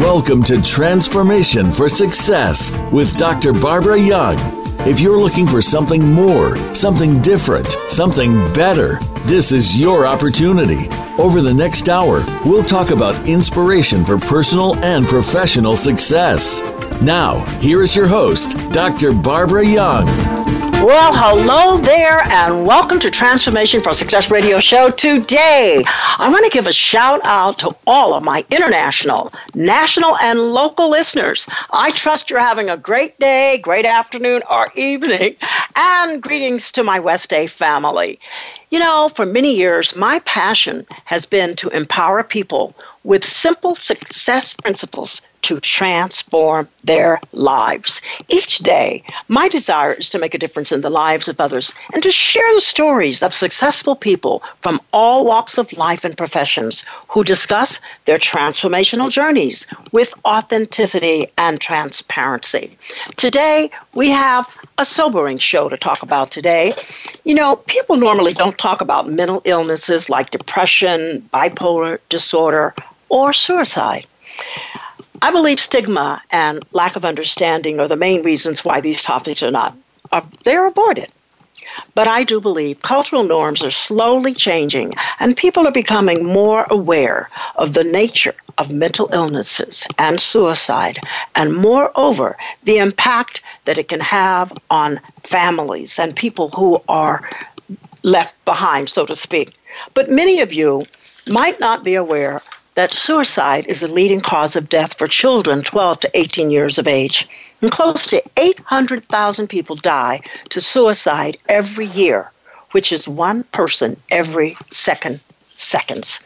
Welcome to Transformation for Success with Dr. Barbara Young. If you're looking for something more, something different, something better, this is your opportunity. Over the next hour, we'll talk about inspiration for personal and professional success. Now, here is your host, Dr. Barbara Young. Well, hello there, and welcome to Transformation for Success Radio Show. Today, I want to give a shout out to all of my international, national, and local listeners. I trust you're having a great day, great afternoon, or evening, and greetings to my West Day family. You know, for many years, my passion has been to empower people with simple success principles to transform their lives. Each day, my desire is to make a difference in the lives of others and to share the stories of successful people from all walks of life and professions who discuss their transformational journeys with authenticity and transparency. Today, we have a sobering show to talk about today. You know, people normally don't talk about mental illnesses like depression, bipolar disorder, or suicide. I believe stigma and lack of understanding are the main reasons why these topics are avoided. But I do believe cultural norms are slowly changing, and people are becoming more aware of the nature of mental illnesses and suicide, and moreover, the impact that it can have on families and people who are left behind, so to speak. But many of you might not be aware that suicide is the leading cause of death for children 12 to 18 years of age. And close to 800,000 people die to suicide every year, which is one person every seconds.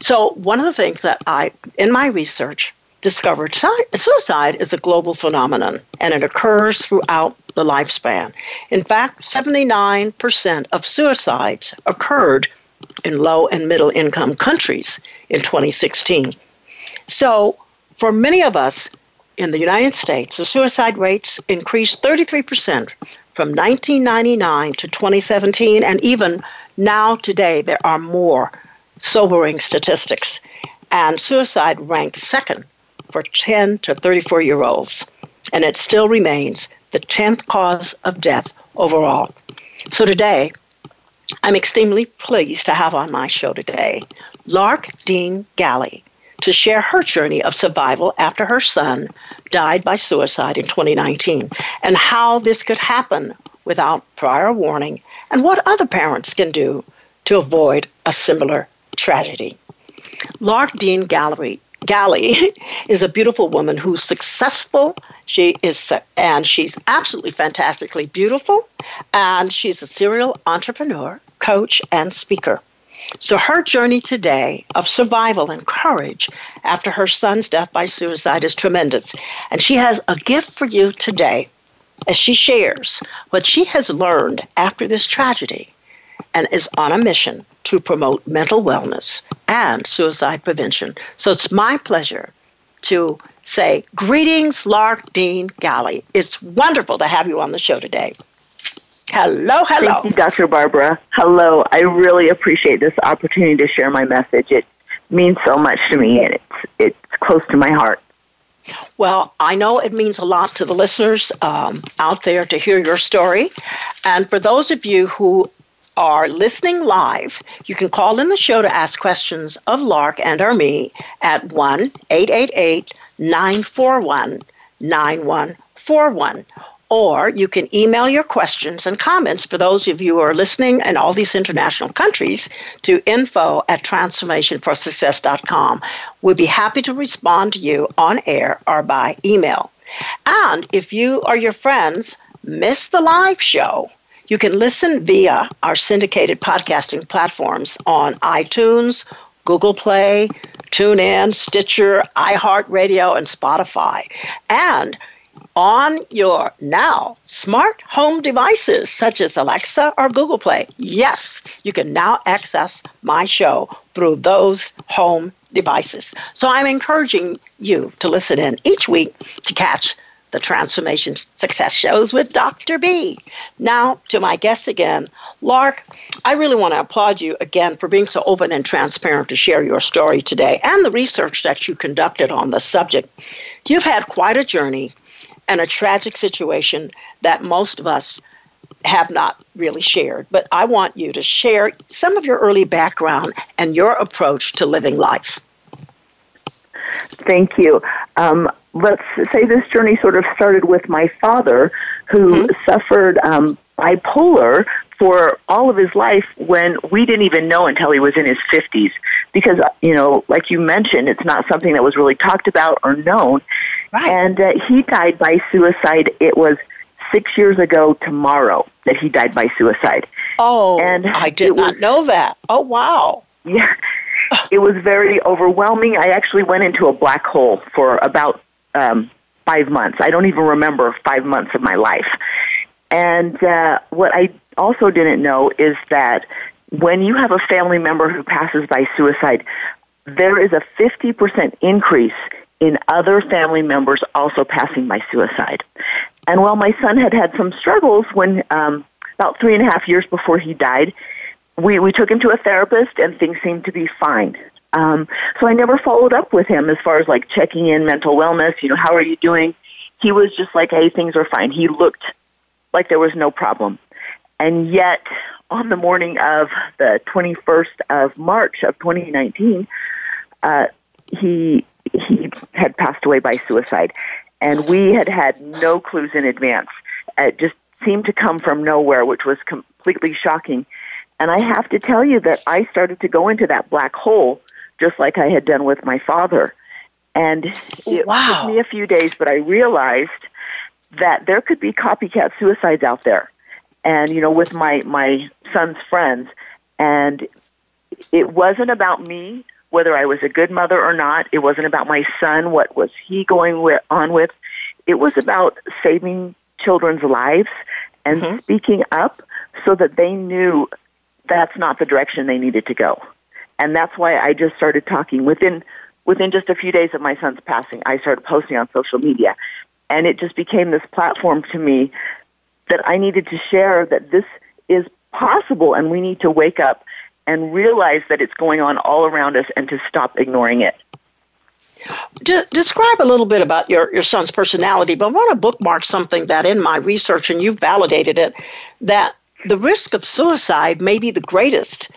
So one of the things that I, in my research, discovered suicide is a global phenomenon, and it occurs throughout the lifespan. In fact, 79% of suicides occurred in low and middle income countries in 2016. So for many of us in the United States, the suicide rates increased 33% from 1999 to 2017, and even now today there are more sobering statistics. And suicide ranks second for 10 to 34-year-olds, and it still remains the 10th cause of death overall. So today, I'm extremely pleased to have on my show today Lark Dean Galley to share her journey of survival after her son died by suicide in 2019, and how this could happen without prior warning, and what other parents can do to avoid a similar tragedy. Lark Dean Galley is a beautiful woman who's successful. She's absolutely fantastically beautiful, and she's a serial entrepreneur, coach, and speaker. So her journey today of survival and courage after her son's death by suicide is tremendous, and she has a gift for you today as she shares what she has learned after this tragedy and is on a mission to promote mental wellness and suicide prevention. So it's my pleasure to say, greetings, Lark Dean Galley. It's wonderful to have you on the show today. Hello. Thank you, Dr. Barbara. Hello. I really appreciate this opportunity to share my message. It means so much to me, and it's close to my heart. Well, I know it means a lot to the listeners out there to hear your story. And for those of you who are listening live, you can call in the show to ask questions of Lark and or me at 1-888-941-9141. Or you can email your questions and comments for those of you who are listening in all these international countries to info@transformationforsuccess.com. We'll be happy to respond to you on air or by email. And if you or your friends miss the live show, you can listen via our syndicated podcasting platforms on iTunes, Google Play, TuneIn, Stitcher, iHeartRadio, and Spotify. And on your now smart home devices such as Alexa or Google Play, yes, you can now access my show through those home devices. So I'm encouraging you to listen in each week to catch the Transformation Success Shows with Dr. B. Now to my guest again. Lark, I really want to applaud you again for being so open and transparent to share your story today and the research that you conducted on the subject. You've had quite a journey and a tragic situation that most of us have not really shared. But I want you to share some of your early background and your approach to living life. Thank you. Let's say this journey sort of started with my father, who suffered bipolar for all of his life when we didn't even know until he was in his 50s. Because, you know, like you mentioned, it's not something that was really talked about or known. Right. And he died by suicide. It was 6 years ago tomorrow that he died by suicide. Oh, and I did not know that. Oh, wow. Yeah. It was very overwhelming. I actually went into a black hole for about 5 months. I don't even remember 5 months of my life. And what I also didn't know is that when you have a family member who passes by suicide, there is a 50% increase in other family members also passing by suicide. And while my son had had some struggles when about 3.5 years before he died, we took him to a therapist and things seemed to be fine. So I never followed up with him as far as like checking in, mental wellness, you know, how are you doing? He was just like, hey, things are fine. He looked like there was no problem. And yet on the morning of the 21st of March of 2019, he had passed away by suicide. And we had had no clues in advance. It just seemed to come from nowhere, which was completely shocking. And I have to tell you that I started to go into that black hole, just like I had done with my father. And it took me a few days, but I realized that there could be copycat suicides out there. And, you know, with my son's friends. And it wasn't about me, whether I was a good mother or not. It wasn't about my son, what was he going on with. It was about saving children's lives and speaking up so that they knew that's not the direction they needed to go. And that's why I just started talking. Within just a few days of my son's passing, I started posting on social media. And it just became this platform to me that I needed to share that this is possible and we need to wake up and realize that it's going on all around us and to stop ignoring it. Describe a little bit about your son's personality, but I want to bookmark something that in my research, and you've validated it, that the risk of suicide may be the greatest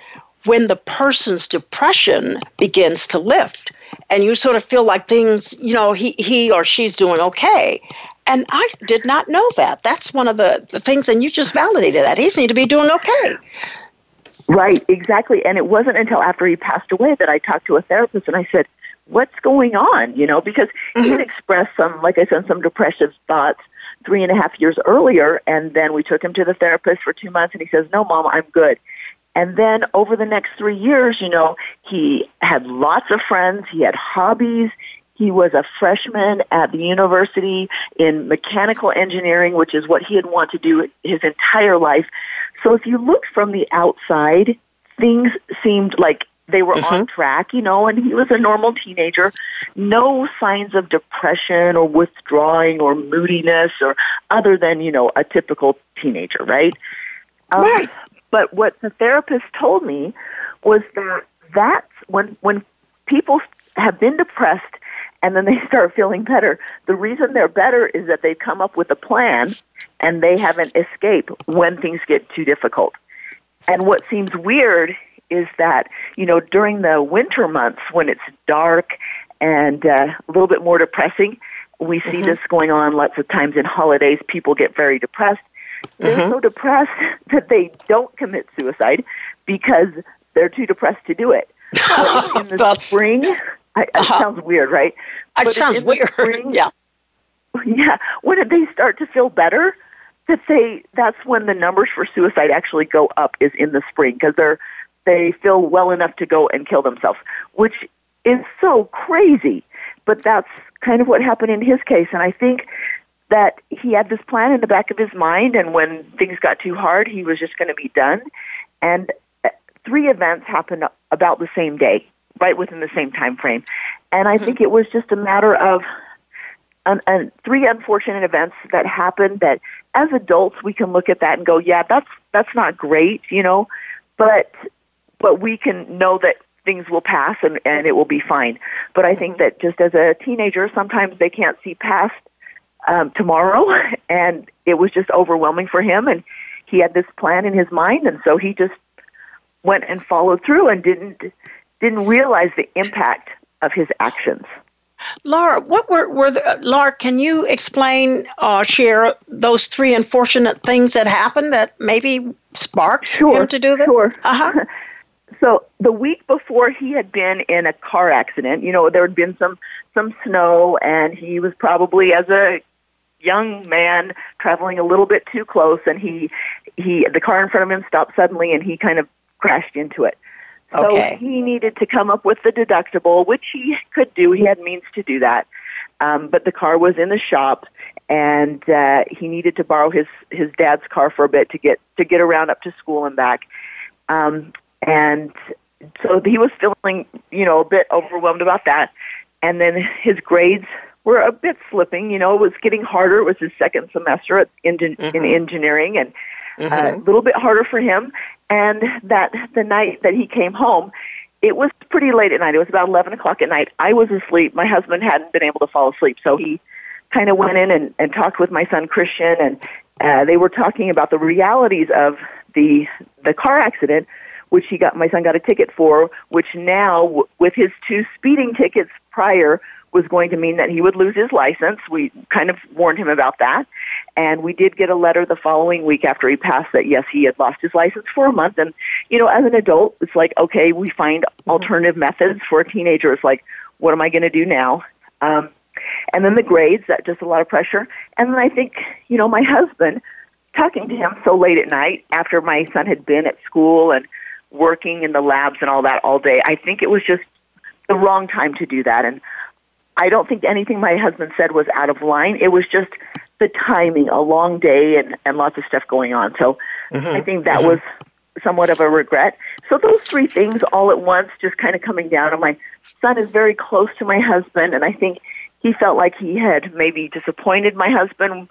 when the person's depression begins to lift and you sort of feel like things, you know, he or she's doing okay. And I did not know that. That's one of the things, and you just validated that. He seemed to be doing okay. Right, exactly. And it wasn't until after he passed away that I talked to a therapist and I said, what's going on? You know, because he had expressed some, like I said, some depressive thoughts 3.5 years earlier. And then we took him to the therapist for 2 months and he says, no, Mom, I'm good. And then over the next 3 years, you know, he had lots of friends. He had hobbies. He was a freshman at the university in mechanical engineering, which is what he had wanted to do his entire life. So if you looked from the outside, things seemed like they were on track, you know, and he was a normal teenager. No signs of depression or withdrawing or moodiness or other than, you know, a typical teenager, right? Right. But what the therapist told me was that that's when people have been depressed, and then they start feeling better. The reason they're better is that they come up with a plan and they have an escape when things get too difficult. And what seems weird is that, you know, during the winter months when it's dark and a little bit more depressing, we see this going on lots of times in holidays. People get very depressed. They're so depressed that they don't commit suicide because they're too depressed to do it. But in the spring... It sounds weird, right? It sounds weird. Spring, yeah. When they start to feel better, that's when the numbers for suicide actually go up. Is in the spring because they feel well enough to go and kill themselves, which is so crazy. But that's kind of what happened in his case, and I think that he had this plan in the back of his mind, and when things got too hard, he was just going to be done. And 3 events happened about the same day, right within the same time frame. And I think it was just a matter of three unfortunate events that happened that as adults we can look at that and go, yeah, that's not great, you know, but we can know that things will pass and it will be fine. But I think that just as a teenager, sometimes they can't see past tomorrow, and it was just overwhelming for him, and he had this plan in his mind, and so he just went and followed through and didn't realize the impact of his actions. Laura, what Laura, can you explain, share those three unfortunate things that happened that maybe sparked him to do this? Sure. Uh-huh. So the week before, he had been in a car accident. You know, there had been some snow, and he was probably, as a young man, traveling a little bit too close, and the car in front of him stopped suddenly, and he kind of crashed into it. Okay. So he needed to come up with the deductible, which he could do. He had means to do that. But the car was in the shop, and he needed to borrow his dad's car for a bit to get around up to school and back. And so he was feeling, you know, a bit overwhelmed about that. And then his grades were a bit slipping. You know, it was getting harder. It was his second semester in engineering, and a little bit harder for him. And that the night that he came home, it was pretty late at night. It was about 11 o'clock at night. I was asleep. My husband hadn't been able to fall asleep. So he kind of went in and talked with my son, Christian, and they were talking about the realities of the car accident, which my son got a ticket for, which now, with his two speeding tickets prior, was going to mean that he would lose his license. We kind of warned him about that. And we did get a letter the following week after he passed that, yes, he had lost his license for a month. And, you know, as an adult, it's like, okay, we find alternative methods. For a teenager, it's like, what am I going to do now? And then the grades, that just a lot of pressure. And then I think, you know, my husband, talking to him so late at night after my son had been at school and working in the labs and all that all day, I think it was just the wrong time to do that. And I don't think anything my husband said was out of line. It was just the timing, a long day and lots of stuff going on. So I think that was somewhat of a regret. So those three things all at once just kind of coming down. And my son is very close to my husband, and I think he felt like he had maybe disappointed my husband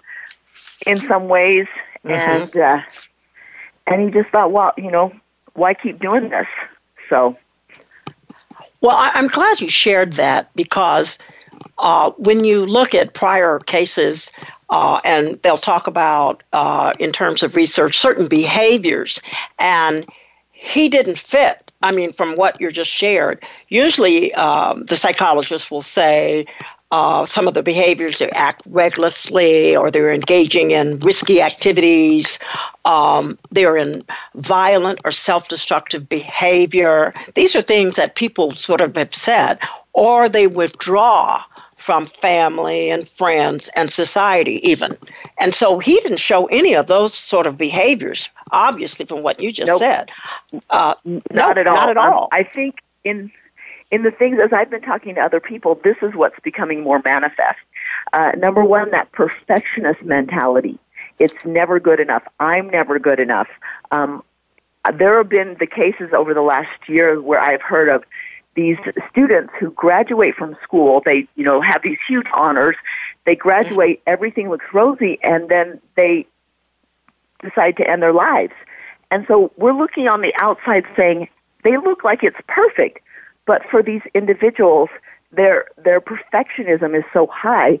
in some ways. And he just thought, well, you know, why keep doing this? So. Well, I'm glad you shared that, because when you look at prior cases, and they'll talk about, in terms of research, certain behaviors, and he didn't fit. I mean, from what you just shared, usually the psychologist will say some of the behaviors, they act recklessly, or they're engaging in risky activities, they're in violent or self-destructive behavior. These are things that people sort of have said, or they withdraw from family and friends and society even. And so he didn't show any of those sort of behaviors, obviously, from what you just said. Not at all. I think in the things, as I've been talking to other people, this is what's becoming more manifest. Number one, that perfectionist mentality. It's never good enough. I'm never good enough. There have been the cases over the last year where I've heard of these students who graduate from school. They, you know, have these huge honors. They graduate, everything looks rosy, and then they decide to end their lives. And so we're looking on the outside saying, they look like it's perfect. But for these individuals, their perfectionism is so high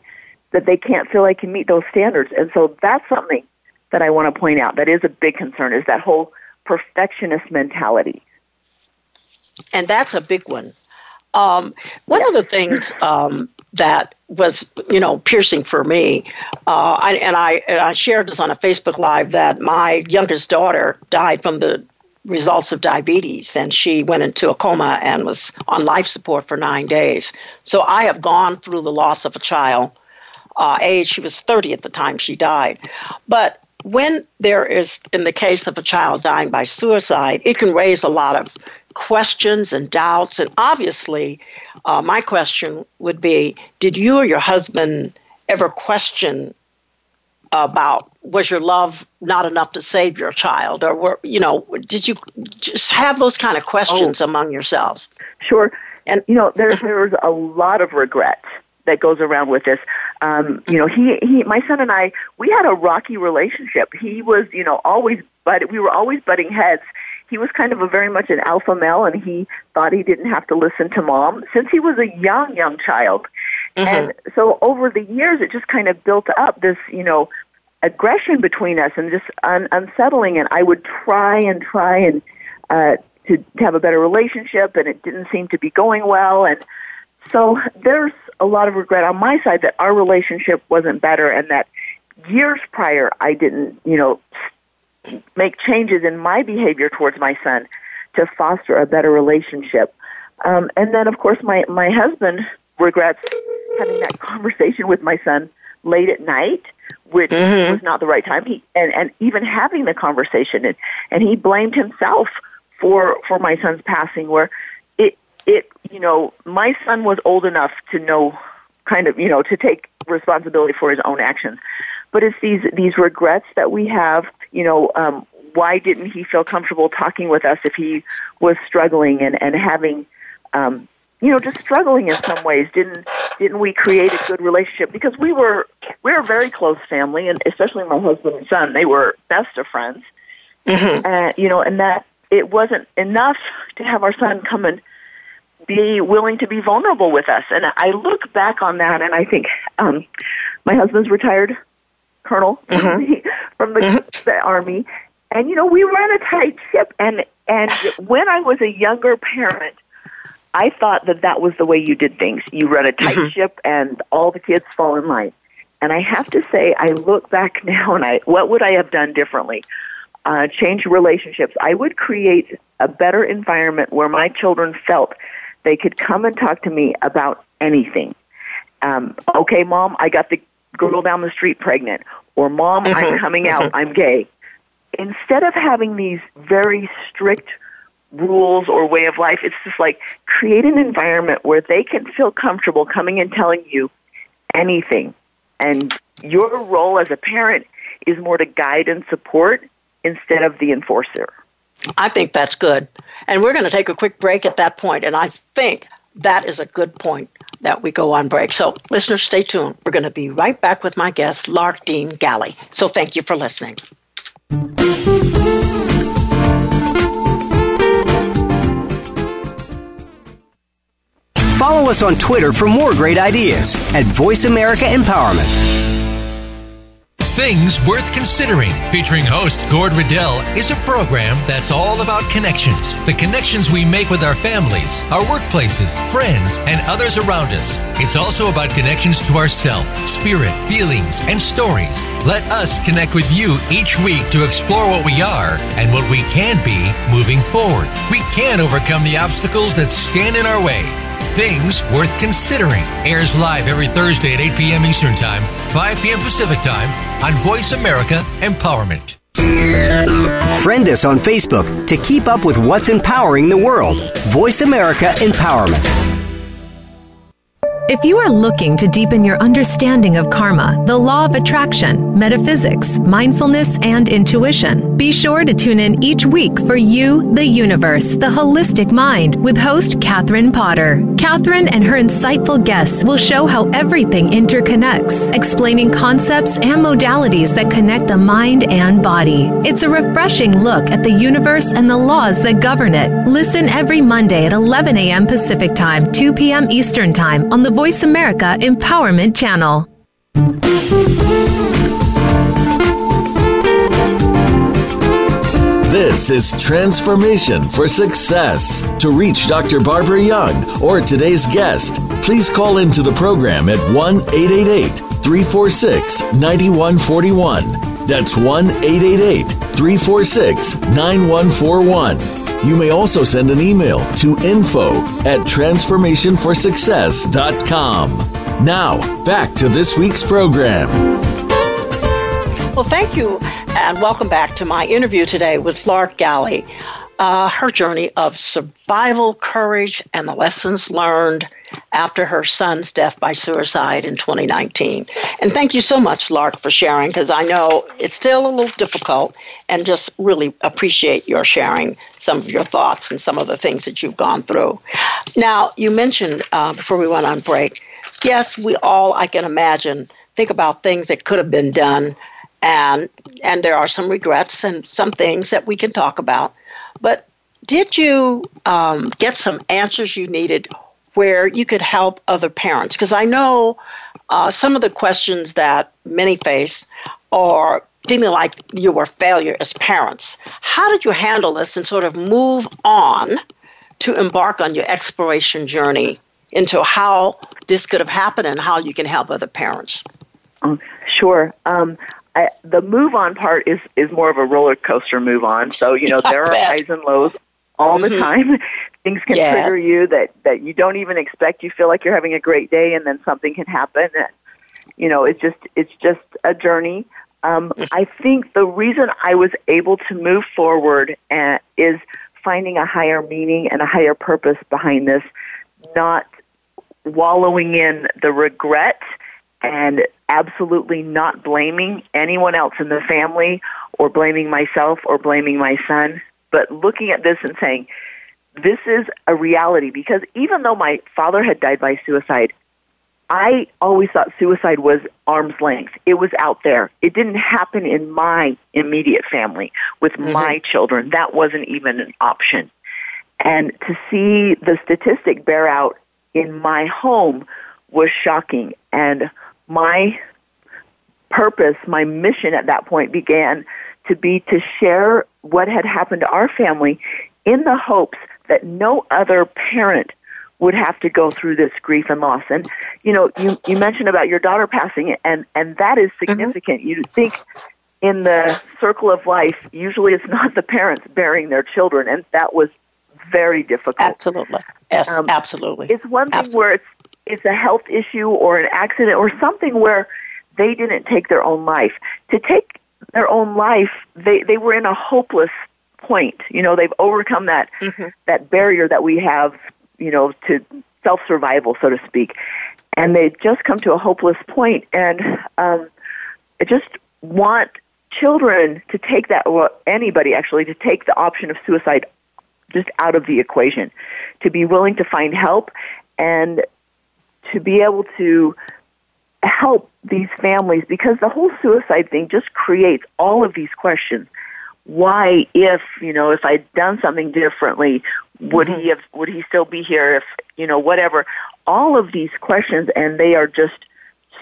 that they can't feel they can meet those standards. And so that's something that I want to point out that is a big concern, is that whole perfectionist mentality. And that's a big one. One of the things that was, you know, piercing for me, I shared this on a Facebook Live, that my youngest daughter died from the results of diabetes, and she went into a coma and was on life support for 9 days. So I have gone through the loss of a child. She was 30 at the time she died. But when there is, in the case of a child dying by suicide, it can raise a lot of questions and doubts. And obviously, my question would be, did you or your husband ever question about, was your love not enough to save your child? Or, were, you know, did you just have those kind of questions among yourselves? Sure. And, you know, there's a lot of regret that goes around with this. My son and I, we had a rocky relationship. He was, always, but we were always butting heads. He was kind of very much an alpha male, and he thought he didn't have to listen to mom since he was a young child. Mm-hmm. And so over the years, it just kind of built up this, aggression between us, and just unsettling. And I would try to have a better relationship, and it didn't seem to be going well. And so there's a lot of regret on my side that our relationship wasn't better, and that years prior I didn't, make changes in my behavior towards my son to foster a better relationship. And then, of course, my husband regrets having that conversation with my son late at night, which mm-hmm. was not the right time. And even having the conversation, and he blamed himself for my son's passing, where it my son was old enough to know, to take responsibility for his own actions. But it's these regrets that we have, why didn't he feel comfortable talking with us if he was struggling and having, just struggling in some ways? Didn't we create a good relationship? Because we're a very close family, and especially my husband and son, they were best of friends. Mm-hmm. And that it wasn't enough to have our son come and be willing to be vulnerable with us. And I look back on that, and I think my husband's retired colonel mm-hmm. from the Army, and we ran a tight ship. And when I was a younger parent, I thought that was the way you did things. You run a tight mm-hmm. ship, and all the kids fall in line. And I have to say, I look back now, and what would I have done differently? Change relationships. I would create a better environment where my children felt they could come and talk to me about anything. Okay, Mom, I got the girl down the street pregnant. Or, Mom, mm-hmm. I'm coming out. Mm-hmm. I'm gay. Instead of having these very strict rules or way of life, it's just like create an environment where they can feel comfortable coming and telling you anything. And your role as a parent is more to guide and support instead of the enforcer. I think that's good. And we're going to take a quick break at that point. And I think that is a good point that we go on break. So listeners, stay tuned. We're going to be right back with my guest, Lark Dean Galley. So thank you for listening. Follow us on Twitter for more great ideas at Voice America Empowerment. Things Worth Considering, featuring host Gord Riddell, is a program that's all about connections. The connections we make with our families, our workplaces, friends, and others around us. It's also about connections to ourselves, spirit, feelings, and stories. Let us connect with you each week to explore what we are and what we can be moving forward. We can overcome the obstacles that stand in our way. Things Worth Considering airs live every Thursday at 8 p.m. Eastern Time, 5 p.m. Pacific Time on Voice America Empowerment. Friend us on Facebook to keep up with what's empowering the world. Voice America Empowerment. If you are looking to deepen your understanding of karma, the law of attraction, metaphysics, mindfulness, and intuition, be sure to tune in each week for You, the Universe, the Holistic Mind with host Katherine Potter. Katherine and her insightful guests will show how everything interconnects, explaining concepts and modalities that connect the mind and body. It's a refreshing look at the universe and the laws that govern it. Listen every Monday at 11 a.m. Pacific Time, 2 p.m. Eastern Time on the Voice America Empowerment Channel. This is Transformation for Success. To reach Dr. Barbara Young or today's guest, please call into the program at 1-888-346-9141. That's 1-888-346-9141. You may also send an email to info@transformationforsuccess.com. Now, back to this week's program. Well, thank you, and welcome back to my interview today with Lark Galley. Her journey of survival, courage, and the lessons learned after her son's death by suicide in 2019. And thank you so much, Lark, for sharing, because I know it's still a little difficult, and just really appreciate your sharing some of your thoughts and some of the things that you've gone through. Now, you mentioned before we went on break yes, we all, I can imagine, think about things that could have been done, and there are some regrets and some things that we can talk about. But did you get some answers you needed where you could help other parents? Because I know some of the questions that many face are feeling like you were a failure as parents. How did you handle this and sort of move on to embark on your exploration journey into how this could have happened and how you can help other parents? Sure. The move on part is more of a roller coaster move on. So, you know, there are highs and lows all mm-hmm. the time. Things can yes. trigger you that you don't even expect. You feel like you're having a great day and then something can happen. And, you know, it's just a journey. I think the reason I was able to move forward is finding a higher meaning and a higher purpose behind this, not wallowing in the regret and absolutely not blaming anyone else in the family or blaming myself or blaming my son, but looking at this and saying, this is a reality. Because even though my father had died by suicide, I always thought suicide was arm's length. It was out there. It didn't happen in my immediate family with mm-hmm. my children. That wasn't even an option. And to see the statistic bear out in my home was shocking. And my purpose, my mission at that point began to be to share what had happened to our family in the hopes that no other parent would have to go through this grief and loss. And, you know, you mentioned about your daughter passing, and that is significant. Mm-hmm. You think in the circle of life, usually it's not the parents bearing their children, and that was very difficult. Absolutely. Yes, absolutely. It's one thing where it's a health issue or an accident or something where they didn't take their own life. To take their own life, they were in a hopeless point. You know, they've overcome that mm-hmm. that barrier that we have, you know, to self-survival, so to speak. And they just come to a hopeless point. And I just want children to take that, or anybody actually, to take the option of suicide just out of the equation, to be willing to find help and to be able to help these families, because the whole suicide thing just creates all of these questions. Why, if I'd done something differently, would mm-hmm. would he still be here if, you know, whatever, all of these questions, and they are just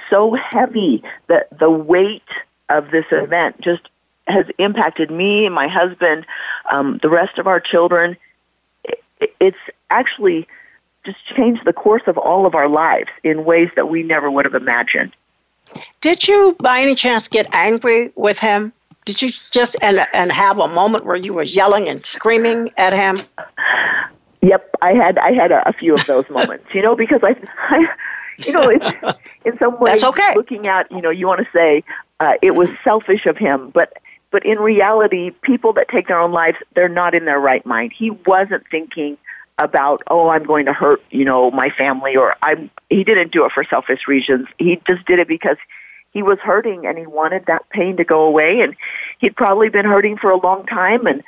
so heavy that the weight of this event just has impacted me and my husband, the rest of our children. It's actually just changed the course of all of our lives in ways that we never would have imagined. Did you, by any chance, get angry with him? Did you just and have a moment where you were yelling and screaming at him? Yep, I had a few of those moments. You know, because I you know, it's, in some ways, okay. looking at, you know, you want to say it was selfish of him, but in reality, people that take their own lives, they're not in their right mind. He wasn't thinking about, oh, I'm going to hurt, you know, my family, or he didn't do it for selfish reasons. He just did it because he was hurting and he wanted that pain to go away, and he'd probably been hurting for a long time and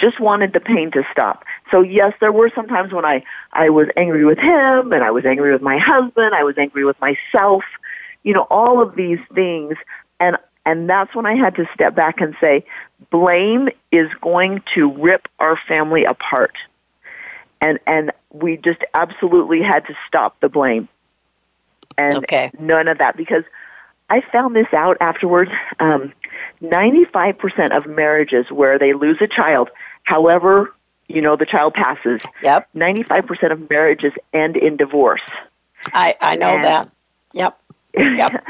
just wanted the pain to stop. So yes, there were some times when I was angry with him, and I was angry with my husband, I was angry with myself, you know, all of these things. And that's when I had to step back and say, blame is going to rip our family apart. And we just absolutely had to stop the blame. And okay. none of that, because I found this out afterwards. 95% of marriages where they lose a child, however, you know, the child passes, yep. 95% of marriages end in divorce. I know that. Yep. Yep.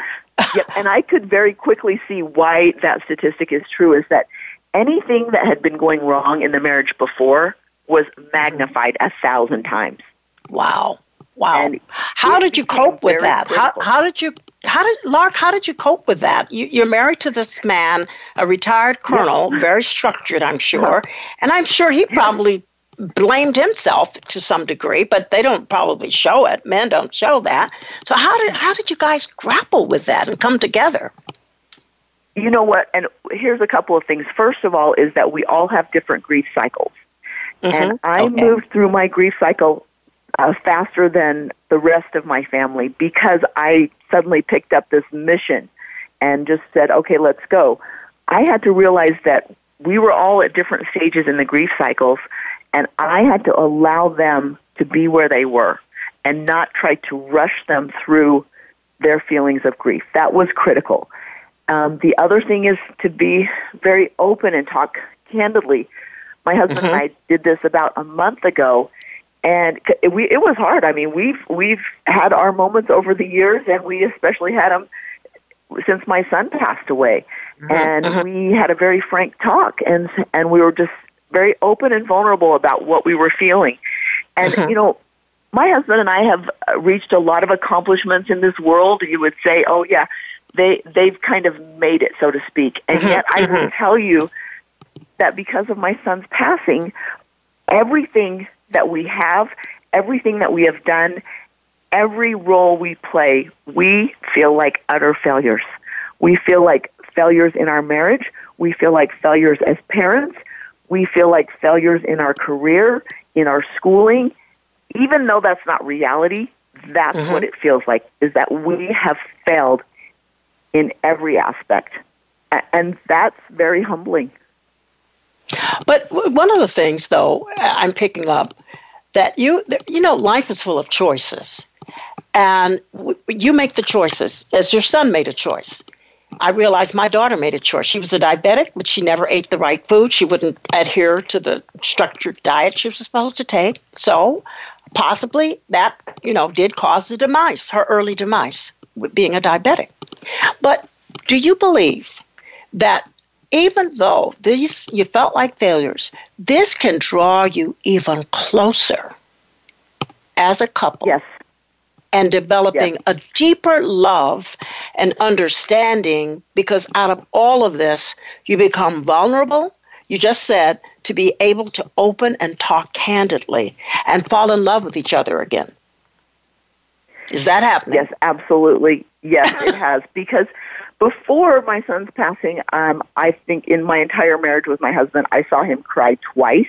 Yep. And I could very quickly see why that statistic is true, is that anything that had been going wrong in the marriage before was magnified 1,000 times. Wow. Wow. And how did you cope with that? How did you cope with that? You're married to this man, a retired colonel, yeah. very structured, I'm sure. Yeah. And I'm sure he probably blamed himself to some degree, but they don't probably show it. Men don't show that. So how did you guys grapple with that and come together? You know what? And here's a couple of things. First of all, is that we all have different grief cycles. Mm-hmm. And I moved through my grief cycle faster than the rest of my family because I suddenly picked up this mission and just said, okay, let's go. I had to realize that we were all at different stages in the grief cycles, and I had to allow them to be where they were and not try to rush them through their feelings of grief. That was critical. The other thing is to be very open and talk candidly. My husband and I did this about a month ago, and it was hard. I mean, we've had our moments over the years, and we especially had them since my son passed away. And we had a very frank talk, and we were just very open and vulnerable about what we were feeling. And, you know, my husband and I have reached a lot of accomplishments in this world. You would say, oh, yeah, they've kind of made it, so to speak. And yet I will tell you that because of my son's passing, everything that we have, everything that we have done, every role we play, we feel like utter failures. We feel like failures in our marriage. We feel like failures as parents. We feel like failures in our career, in our schooling. Even though that's not reality, that's what it feels like, is that we have failed in every aspect. And that's very humbling. But one of the things, though, I'm picking up, that you know, life is full of choices. And you make the choices, as your son made a choice. I realized my daughter made a choice. She was a diabetic, but she never ate the right food. She wouldn't adhere to the structured diet she was supposed to take. So possibly that, you know, did cause the demise, her early demise, being a diabetic. But do you believe that even though these you felt like failures, this can draw you even closer as a couple? Yes. And developing a deeper love and understanding, because out of all of this, you become vulnerable. You just said to be able to open and talk candidly and fall in love with each other again. Is that happening? Yes, absolutely. Yes, it has. Because before my son's passing, I think in my entire marriage with my husband, I saw him cry twice.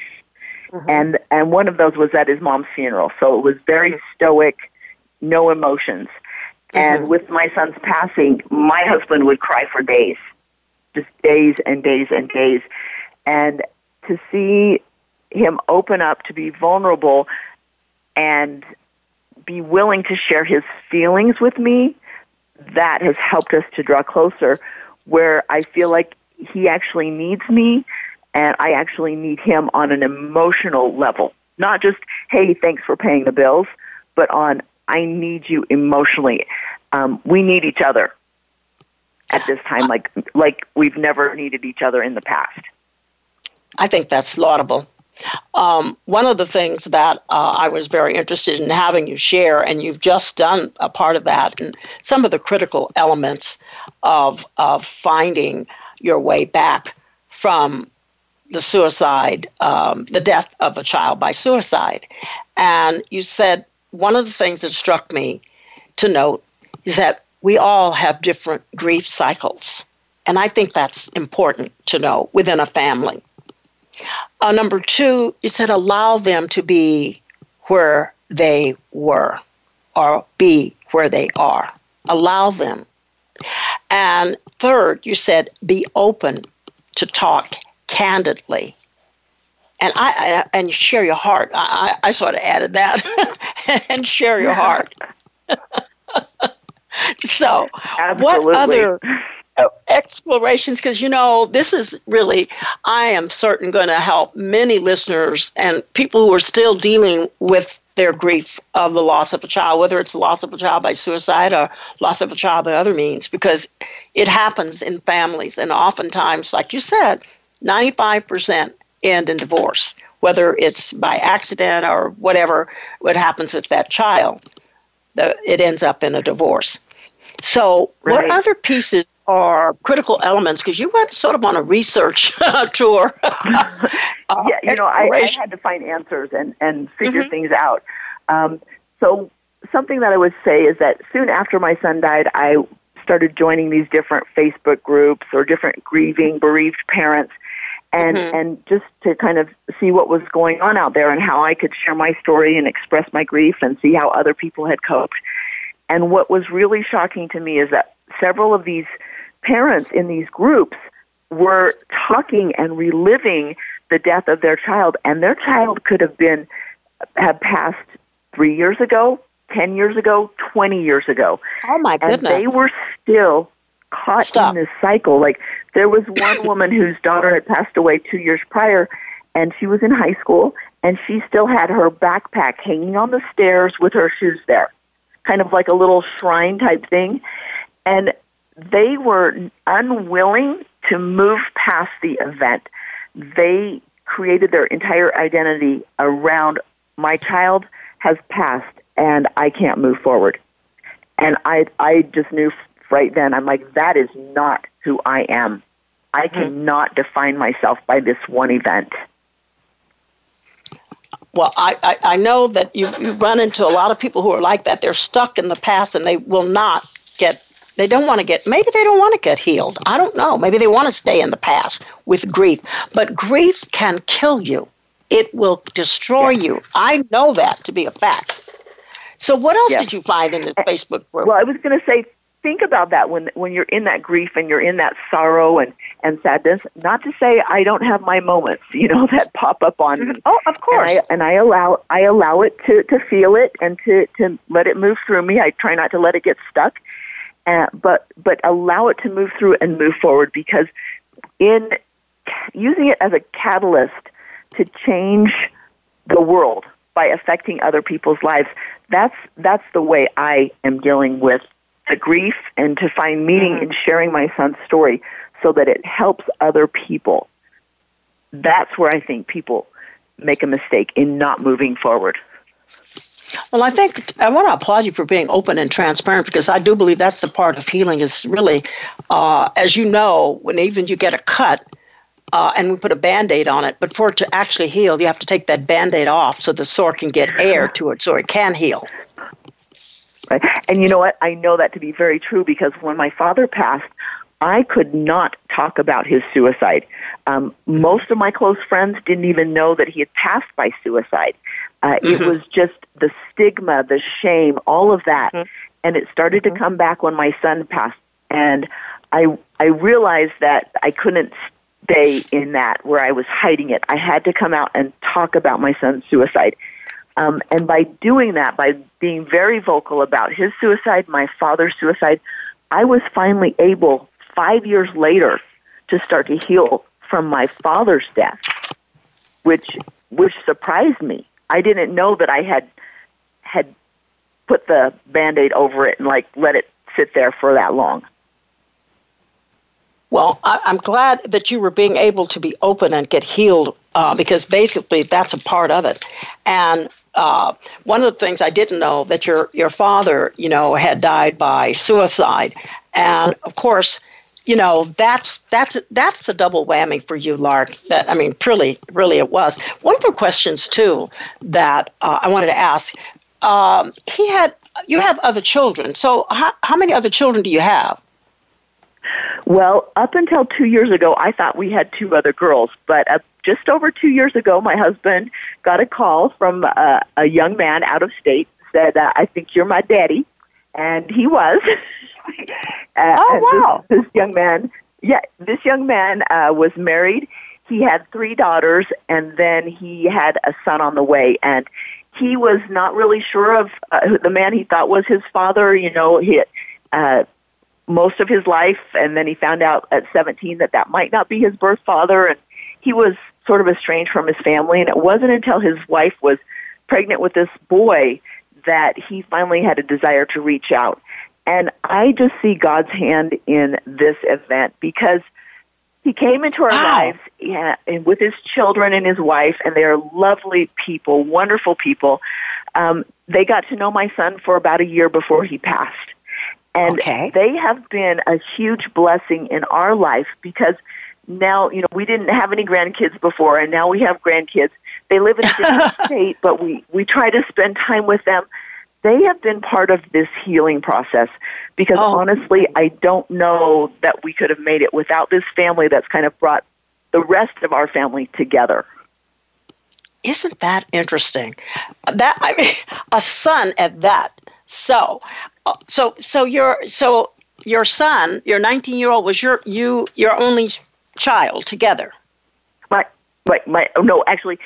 And one of those was at his mom's funeral. So it was very stoic. No emotions. And with my son's passing, my husband would cry for days, just days and days and days. And to see him open up, to be vulnerable, and be willing to share his feelings with me, that has helped us to draw closer, where I feel like he actually needs me, and I actually need him on an emotional level. Not just, hey, thanks for paying the bills, but on, I need you emotionally. We need each other at this time, like we've never needed each other in the past. I think that's laudable. One of the things that I was very interested in having you share, and you've just done a part of that, and some of the critical elements of finding your way back from the suicide, the death of a child by suicide. And you said, one of the things that struck me to note is that we all have different grief cycles. And I think that's important to know within a family. Number two, you said allow them to be where they were or be where they are. Allow them. And third, you said be open to talk candidly. And I share your heart. I sort of added that. And share your heart. So absolutely. What other explorations? Because, you know, this is really, I am certain, going to help many listeners and people who are still dealing with their grief of the loss of a child, whether it's the loss of a child by suicide or loss of a child by other means, because it happens in families. And oftentimes, like you said, 95% end in divorce, whether it's by accident or whatever, what happens with that child, it ends up in a divorce. So right. What other pieces are critical elements? Because you went sort of on a research tour. Yeah, you know, I had to find answers and figure things out. So something that I would say is that soon after my son died, I started joining these different Facebook groups or different grieving, bereaved parents. and just to kind of see what was going on out there and how I could share my story and express my grief and see how other people had coped. And what was really shocking to me is that several of these parents in these groups were talking and reliving the death of their child, and their child could have been, have passed 3 years ago, 10 years ago, 20 years ago. Oh my goodness. And they were still caught in this cycle. Like, there was one woman whose daughter had passed away 2 years prior, and she was in high school, and she still had her backpack hanging on the stairs with her shoes there, kind of like a little shrine type thing. And they were unwilling to move past the event. They created their entire identity around, my child has passed and I can't move forward. And I just knew right then, I'm like, that is not who I am. I cannot define myself by this one event. Well, I know that you run into a lot of people who are like that. They're stuck in the past and they will not get, they don't want to get, maybe they don't want to get healed. I don't know. Maybe they want to stay in the past with grief. But grief can kill you. It will destroy you. I know that to be a fact. So what else did you find in this Facebook group? Well, I was going to say, think about that when you're in that grief and you're in that sorrow and sadness. Not to say I don't have my moments, you know, that pop up on me. Oh, of course. And I allow it to feel it and to let it move through me. I try not to let it get stuck. But allow it to move through and move forward, because in using it as a catalyst to change the world by affecting other people's lives, that's the way I am dealing with the grief, and to find meaning in sharing my son's story so that it helps other people. That's where I think people make a mistake in not moving forward. Well, I think I want to applaud you for being open and transparent, because I do believe that's the part of healing is really, as you know, when even you get a cut and we put a Band-Aid on it, but for it to actually heal, you have to take that Band-Aid off so the sore can get air to it so it can heal. Right. And you know what? I know that to be very true, because when my father passed, I could not talk about his suicide. Most of my close friends didn't even know that he had passed by suicide. It was just the stigma, the shame, all of that. And it started to come back when my son passed. And I realized that I couldn't stay in that where I was hiding it. I had to come out and talk about my son's suicide. And by doing that, by being very vocal about his suicide, my father's suicide, I was finally able 5 years later to start to heal from my father's death, which surprised me. I didn't know that I had put the Band-Aid over it and like let it sit there for that long. Well, I'm glad that you were being able to be open and get healed, because basically that's a part of it. And one of the things I didn't know, that your father, you know, had died by suicide. And of course, you know, that's a double whammy for you, Lark. That, I mean, really it was. One of the questions too that I wanted to ask, you have other children. So how many other children do you have? Well, up until 2 years ago, I thought we had two other girls. But just over 2 years ago, my husband got a call from a young man out of state, said, I think you're my daddy. And he was. Wow. This young man, was married. He had three daughters, and then he had a son on the way. And he was not really sure of the man he thought was his father, you know, most of his life, and then he found out at 17 that might not be his birth father, and he was sort of estranged from his family. And it wasn't until his wife was pregnant with this boy that he finally had a desire to reach out. And I just see God's hand in this event, because he came into our lives and with his children and his wife, and they are lovely people, wonderful people. They got to know my son for about a year before he passed. And they have been a huge blessing in our life, because now, you know, we didn't have any grandkids before, and now we have grandkids. They live in a different state, but we try to spend time with them. They have been part of this healing process, because honestly, I don't know that we could have made it without this family that's kind of brought the rest of our family together. Isn't that interesting? That, I mean, a son at that. So your son, your 19-year-old was your only child together. Actually,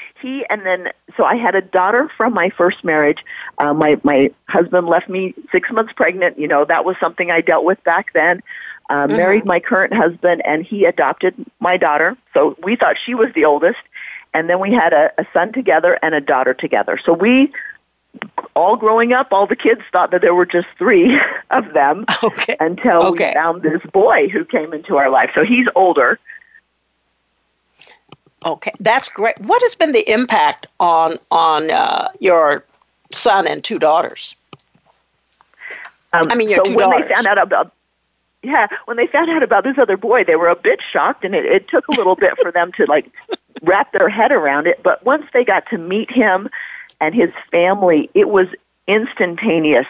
so I had a daughter from my first marriage. My husband left me 6 months pregnant. You know, that was something I dealt with back then. Married my current husband, and he adopted my daughter. So we thought she was the oldest. And then we had a son together and a daughter together. So we, all growing up, all the kids thought that there were just three of them until we found this boy who came into our life. So he's older. Okay, that's great. What has been the impact on your son and two daughters? When they found out about, when they found out about this other boy, they were a bit shocked, and it took a little bit for them to wrap their head around it. But once they got to meet him and his family, it was instantaneous.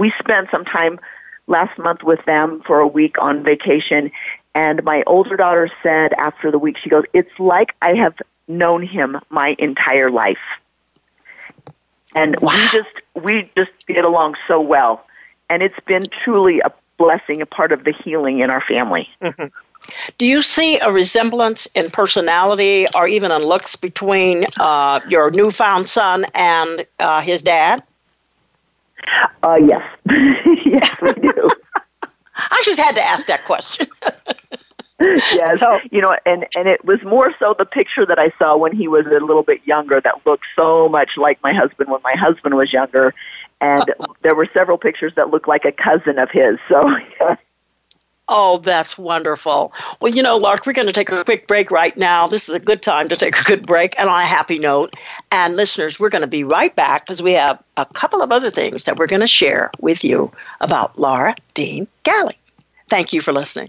We spent some time last month with them for a week on vacation. And my older daughter said after the week, she goes, "It's like I have known him my entire life." And we just get along so well. And it's been truly a blessing, a part of the healing in our family. Mm-hmm. Do you see a resemblance in personality or even in looks between your newfound son and his dad? Yes. Yes, we do. I just had to ask that question. Yes. So, and it was more so the picture that I saw when he was a little bit younger that looked so much like my husband when my husband was younger. And there were several pictures that looked like a cousin of his. So, yeah. Oh, that's wonderful. Well, Lark, we're going to take a quick break right now. This is a good time to take a good break and on a happy note. And listeners, we're going to be right back because we have a couple of other things that we're going to share with you about Lark Dean Galley. Thank you for listening.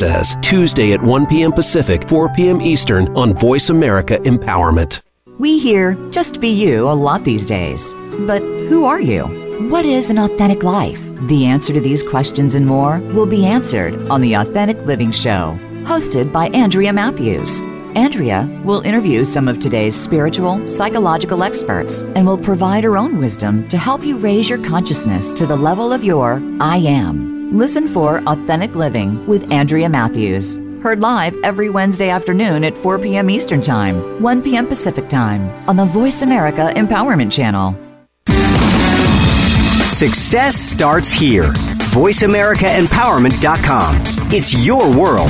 Tuesday at 1 p.m. Pacific, 4 p.m. Eastern on Voice America Empowerment. We hear just be you a lot these days. But who are you? What is an authentic life? The answer to these questions and more will be answered on the Authentic Living Show, hosted by Andrea Matthews. Andrea will interview some of today's spiritual, psychological experts and will provide her own wisdom to help you raise your consciousness to the level of your I am. Listen for Authentic Living with Andrea Matthews. Heard live every Wednesday afternoon at 4 p.m. Eastern Time, 1 p.m. Pacific Time on the Voice America Empowerment Channel. Success starts here. VoiceAmericaEmpowerment.com. It's your world.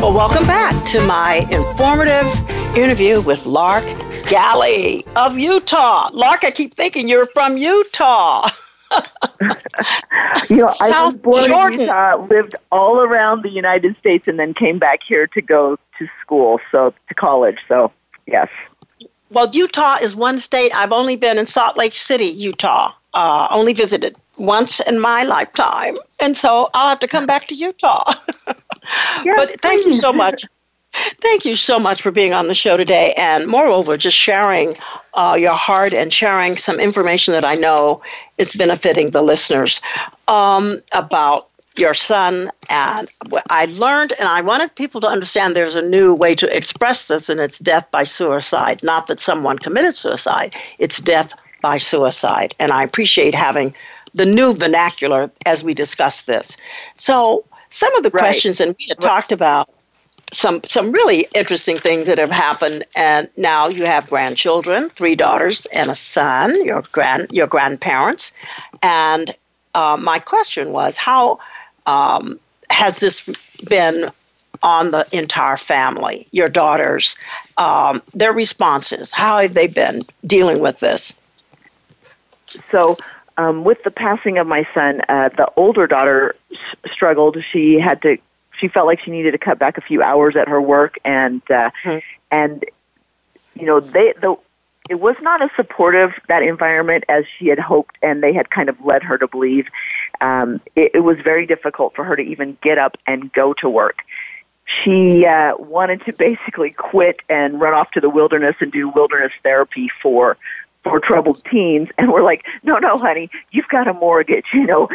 Well, welcome back to my informative interview with Lark Galley of Utah. Lark, I keep thinking you're from Utah. I was born in Utah, lived all around the United States, and then came back here to go to school, to college. So, yes. Well, Utah is one state. I've only been in Salt Lake City, Utah. Only visited once in my lifetime. And so I'll have to come back to Utah. Yes, but thank you so much. Thank you so much for being on the show today, and moreover, just sharing your heart and sharing some information that I know is benefiting the listeners about your son. And I learned, and I wanted people to understand there's a new way to express this, and it's death by suicide. Not that someone committed suicide, it's death by suicide. And I appreciate having the new vernacular as we discuss this. So some of the questions, and we had talked about some really interesting things that have happened, and now you have grandchildren, 3 daughters and a son, your grandparents. And my question was, how has this been on the entire family, your daughters, their responses? How have they been dealing with this? So with the passing of my son, the older daughter struggled. She felt like she needed to cut back a few hours at her work, and you know, it was not as supportive, that environment, as she had hoped, and they had kind of led her to believe. It was very difficult for her to even get up and go to work. She wanted to basically quit and run off to the wilderness and do wilderness therapy for troubled teens, and we're like, no, honey, you've got a mortgage, you know,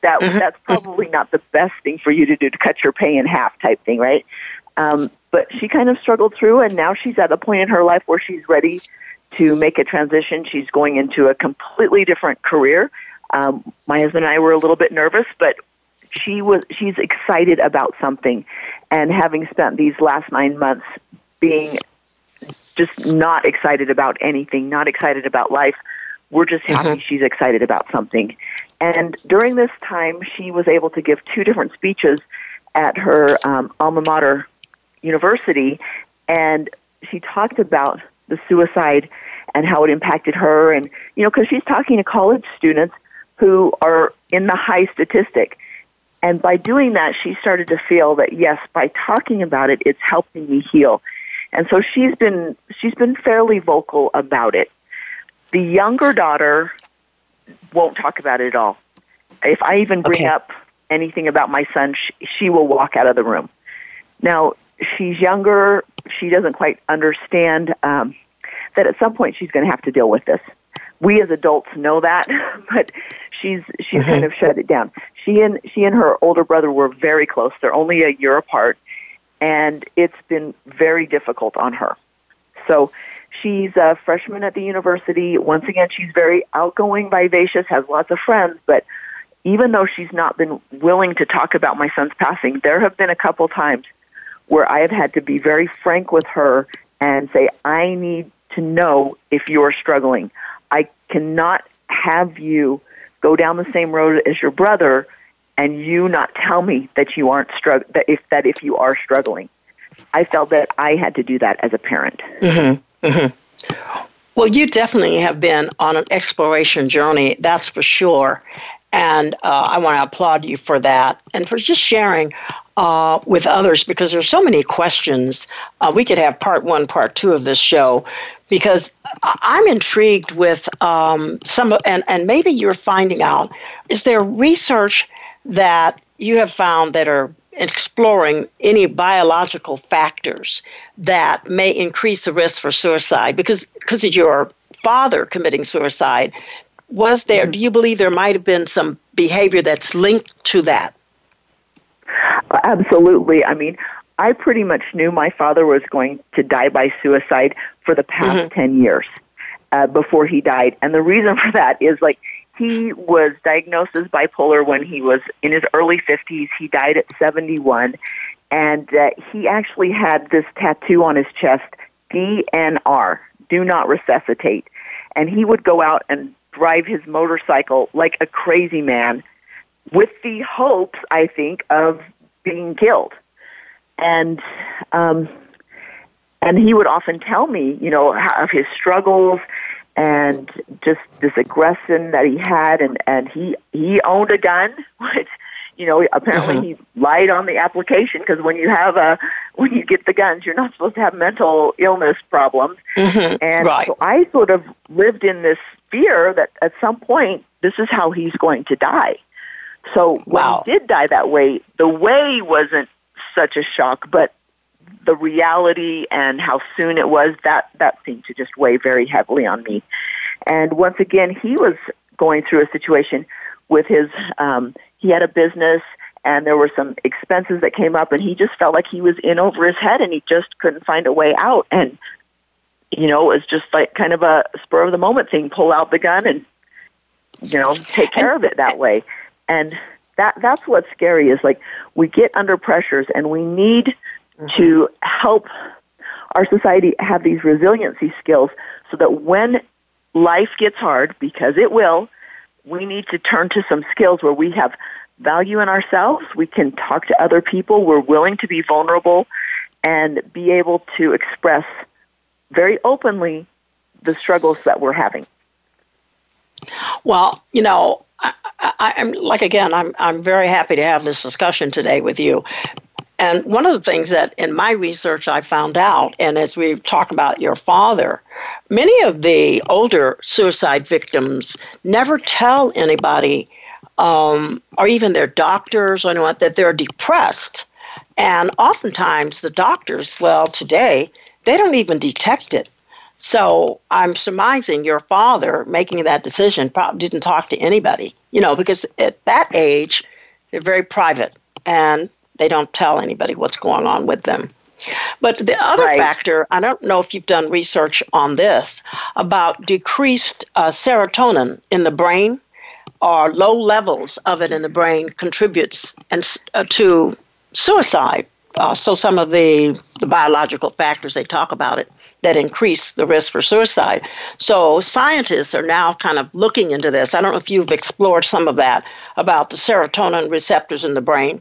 that's probably not the best thing for you to do, to cut your pay in half type thing, right? But she kind of struggled through, and now she's at a point in her life where she's ready to make a transition. She's going into a completely different career. My husband and I were a little bit nervous, but she's excited about something, and having spent these last 9 months being just not excited about anything, not excited about life. We're just happy she's excited about something. And during this time, she was able to give 2 different speeches at her alma mater university, and she talked about the suicide and how it impacted her. And, you know, because she's talking to college students who are in the high statistic. And by doing that, she started to feel that, yes, by talking about it, it's helping me heal. And so she's been fairly vocal about it. The younger daughter won't talk about it at all. If I even bring up anything about my son, she will walk out of the room. Now, she's younger. She doesn't quite understand that at some point she's going to have to deal with this. We as adults know that, but she's kind of shut it down. She and her older brother were very close. They're only a year apart. And it's been very difficult on her. So she's a freshman at the university. Once again, she's very outgoing, vivacious, has lots of friends. But even though she's not been willing to talk about my son's passing, there have been a couple times where I have had to be very frank with her and say, I need to know if you are struggling. I cannot have you go down the same road as your brother and you not tell me that you aren't that if you are struggling. I felt that I had to do that as a parent. Well, you definitely have been on an exploration journey, that's for sure. And I want to applaud you for that and for just sharing with others, because there's so many questions. We could have part 1, part 2 of this show, because I'm intrigued with some, and maybe you're finding out, is there research that you have found that are exploring any biological factors that may increase the risk for suicide? Because of your father committing suicide, was there, do you believe there might have been some behavior that's linked to that? Absolutely. I mean, I pretty much knew my father was going to die by suicide for the past 10 years before he died. And the reason for that is, like, he was diagnosed as bipolar when he was in his early 50s. He died at 71, and he actually had this tattoo on his chest, DNR, do not resuscitate. And he would go out and drive his motorcycle like a crazy man with the hopes, I think, of being killed. And he would often tell me, you know, of his struggles, and just this aggression that he had, and he owned a gun, which, you know, apparently he lied on the application, because when you get the guns, you're not supposed to have mental illness problems. And so I sort of lived in this fear that at some point, this is how he's going to die. So when he did die that way, the way wasn't such a shock, but the reality and how soon it was, that seemed to just weigh very heavily on me. And once again, he was going through a situation with his, he had a business and there were some expenses that came up and he just felt like he was in over his head and he just couldn't find a way out. And, you know, it was just like kind of a spur of the moment thing, pull out the gun and, you know, take care of it that way. And that's what's scary is like we get under pressures and we need to help our society have these resiliency skills so that when life gets hard, because it will, we need to turn to some skills where we have value in ourselves, we can talk to other people, we're willing to be vulnerable and be able to express very openly the struggles that we're having. Well, you know, I'm like, again, I'm very happy to have this discussion today with you. And one of the things that in my research I found out, and as we talk about your father, many of the older suicide victims never tell anybody, or even their doctors or anyone, that they're depressed. And oftentimes the doctors, well, today, they don't even detect it. So I'm surmising your father making that decision probably didn't talk to anybody, you know, because at that age, they're very private. And they don't tell anybody what's going on with them. But the other factor, I don't know if you've done research on this, about decreased serotonin in the brain or low levels of it in the brain contributes to suicide. So some of the biological factors, they talk about it, that increase the risk for suicide. So scientists are now kind of looking into this. I don't know if you've explored some of that about the serotonin receptors in the brain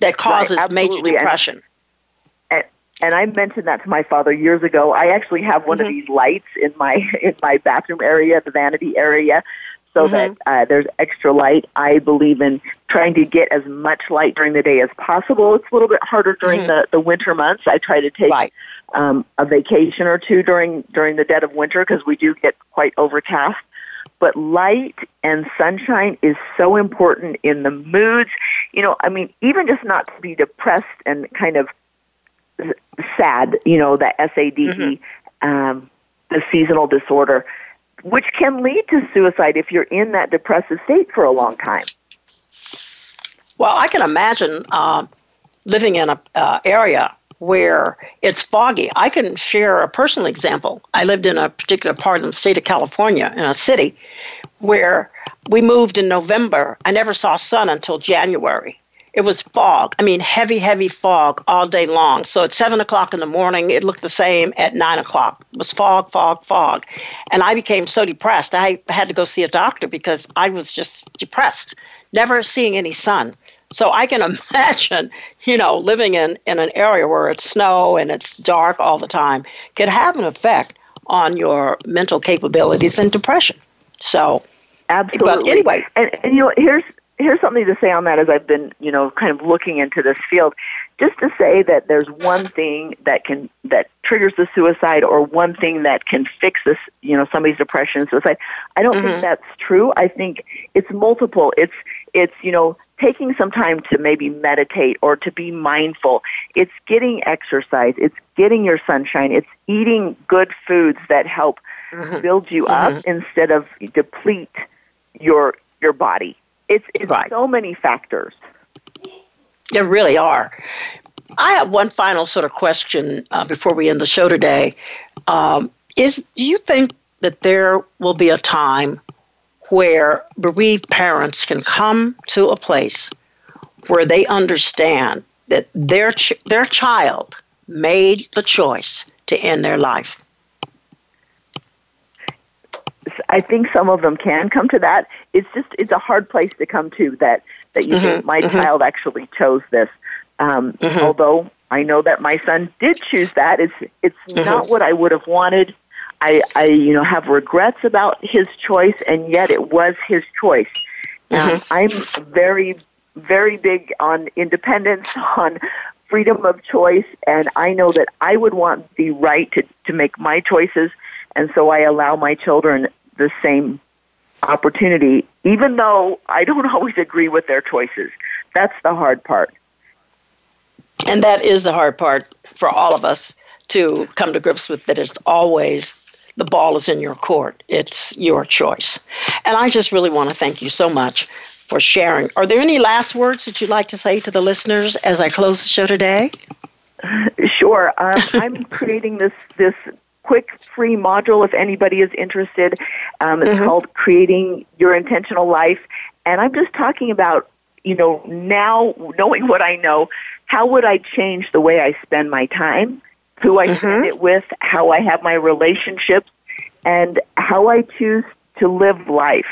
that causes major depression. And I mentioned that to my father years ago. I actually have one of these lights in my bathroom area, the vanity area, so that there's extra light. I believe in trying to get as much light during the day as possible. It's a little bit harder during the winter months. I try to take a vacation or two during the dead of winter because we do get quite overcast. But light and sunshine is so important in the moods. You know, I mean, even just not to be depressed and kind of sad, you know, that SAD, the seasonal disorder, which can lead to suicide if you're in that depressive state for a long time. Well, I can imagine living in an area where it's foggy. I can share a personal example. I lived in a particular part of the state of California in a city where we moved in November. I never saw sun until January. It was fog. I mean, heavy, heavy fog all day long. So at 7 o'clock in the morning, it looked the same at 9 o'clock. It was fog, fog, fog. And I became so depressed. I had to go see a doctor because I was just depressed, never seeing any sun. So I can imagine, you know, living in an area where it's snow and it's dark all the time could have an effect on your mental capabilities and depression. So, absolutely. But anyway. And you know, here's something to say on that as I've been, you know, kind of looking into this field. Just to say that there's one thing that triggers the suicide or one thing that can fix this, you know, somebody's depression and suicide. I don't think that's true. I think it's multiple. It's, you know, taking some time to maybe meditate or to be mindful. It's getting exercise. It's getting your sunshine. It's eating good foods that help build you up instead of deplete your body. It's so many factors. There really are. I have one final sort of question before we end the show today. Do you think that there will be a time where bereaved parents can come to a place where they understand that their child made the choice to end their life? I think some of them can come to that. It's a hard place to come to that you think my child actually chose this. Although I know that my son did choose that. It's not what I would have wanted. I you know, have regrets about his choice, and yet it was his choice. I'm very, very big on independence, on freedom of choice, and I know that I would want the right to make my choices, and so I allow my children the same opportunity, even though I don't always agree with their choices. That's the hard part. And that is the hard part for all of us to come to grips with, that it's always the ball is in your court. It's your choice. And I just really want to thank you so much for sharing. Are there any last words that you'd like to say to the listeners as I close the show today? Sure. I'm creating this quick free module if anybody is interested. It's called Creating Your Intentional Life. And I'm just talking about, now knowing what I know, how would I change the way I spend my time, who I spend it with, how I have my relationships, and how I choose to live life.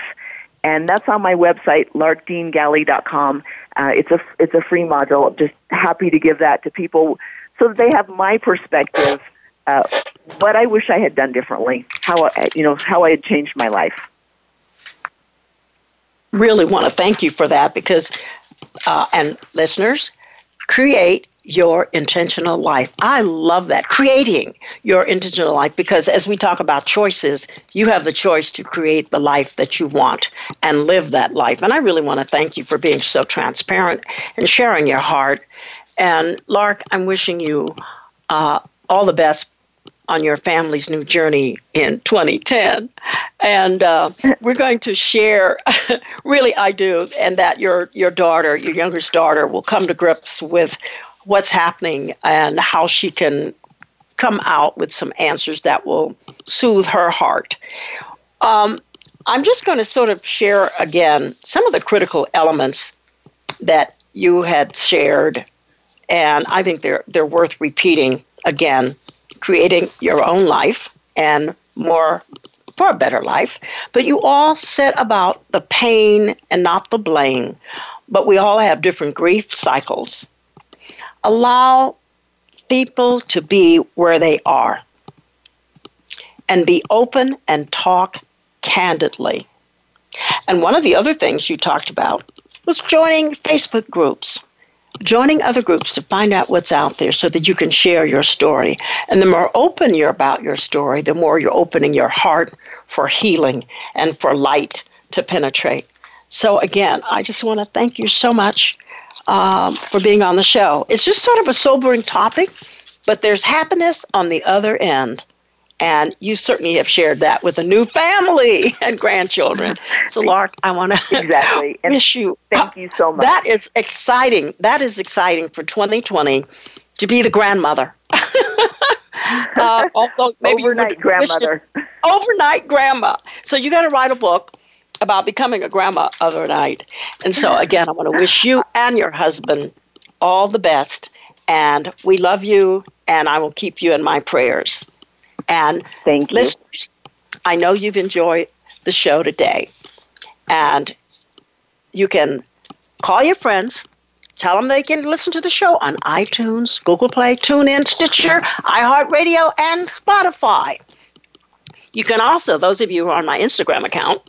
And that's on my website, larkdeangalley.com. It's a free module. I'm just happy to give that to people so that they have my perspective, what I wish I had done differently, how I had changed my life. Really want to thank you for that because, and listeners, create your intentional life. I love that. Creating your intentional life, because as we talk about choices, you have the choice to create the life that you want and live that life. And I really want to thank you for being so transparent and sharing your heart. And Lark, I'm wishing you all the best on your family's new journey in 2010. And we're going to share, really I do, and that your daughter, your youngest daughter, will come to grips with what's happening and how she can come out with some answers that will soothe her heart. I'm just going to sort of share again some of the critical elements that you had shared, and I think they're worth repeating again. Creating your own life and more for a better life. But you all set about the pain and not the blame. But we all have different grief cycles. Allow people to be where they are. And be open and talk candidly. And one of the other things you talked about was joining Facebook groups. Joining other groups to find out what's out there so that you can share your story. And the more open you're about your story, the more you're opening your heart for healing and for light to penetrate. So again, I just want to thank you so much for being on the show. It's just sort of a sobering topic, but there's happiness on the other end. And you certainly have shared that with a new family and grandchildren. So, Lark, I want to wish you. Thank you so much. That is exciting. That is exciting for 2020 to be the grandmother. Although maybe overnight grandmother. Overnight grandma. So you got to write a book about becoming a grandma overnight. And so, again, I want to wish you and your husband all the best. And we love you, and I will keep you in my prayers. And thank you. Listeners, I know you've enjoyed the show today. And you can call your friends, tell them they can listen to the show on iTunes, Google Play, TuneIn, Stitcher, iHeartRadio, and Spotify. You can also, those of you who are on my Instagram account,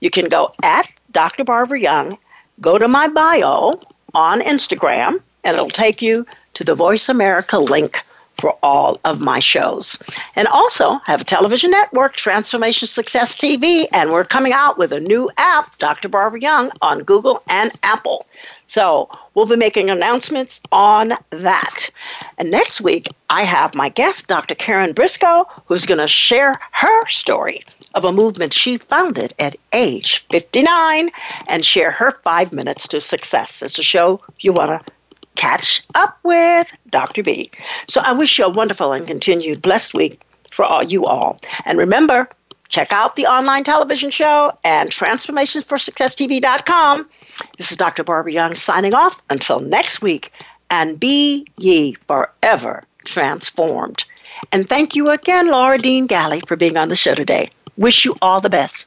you can go at Dr. Barbara Young, go to my bio on Instagram, and it'll take you to the Voice America link for all of my shows. And also have a television network, Transformation Success TV, and we're coming out with a new app, Dr. Barbara Young, on Google and Apple. So we'll be making announcements on that. And next week, I have my guest, Dr. Karen Briscoe, who's going to share her story of a movement she founded at age 59 and share her 5 minutes to success. It's a show you want to catch up with Dr. B. So I wish you a wonderful and continued blessed week for all you all. And remember, check out the online television show and transformationforsuccess.tv.com. This is Dr. Barbara Young signing off until next week. And be ye forever transformed. And thank you again, Lark Dean Galley, for being on the show today. Wish you all the best.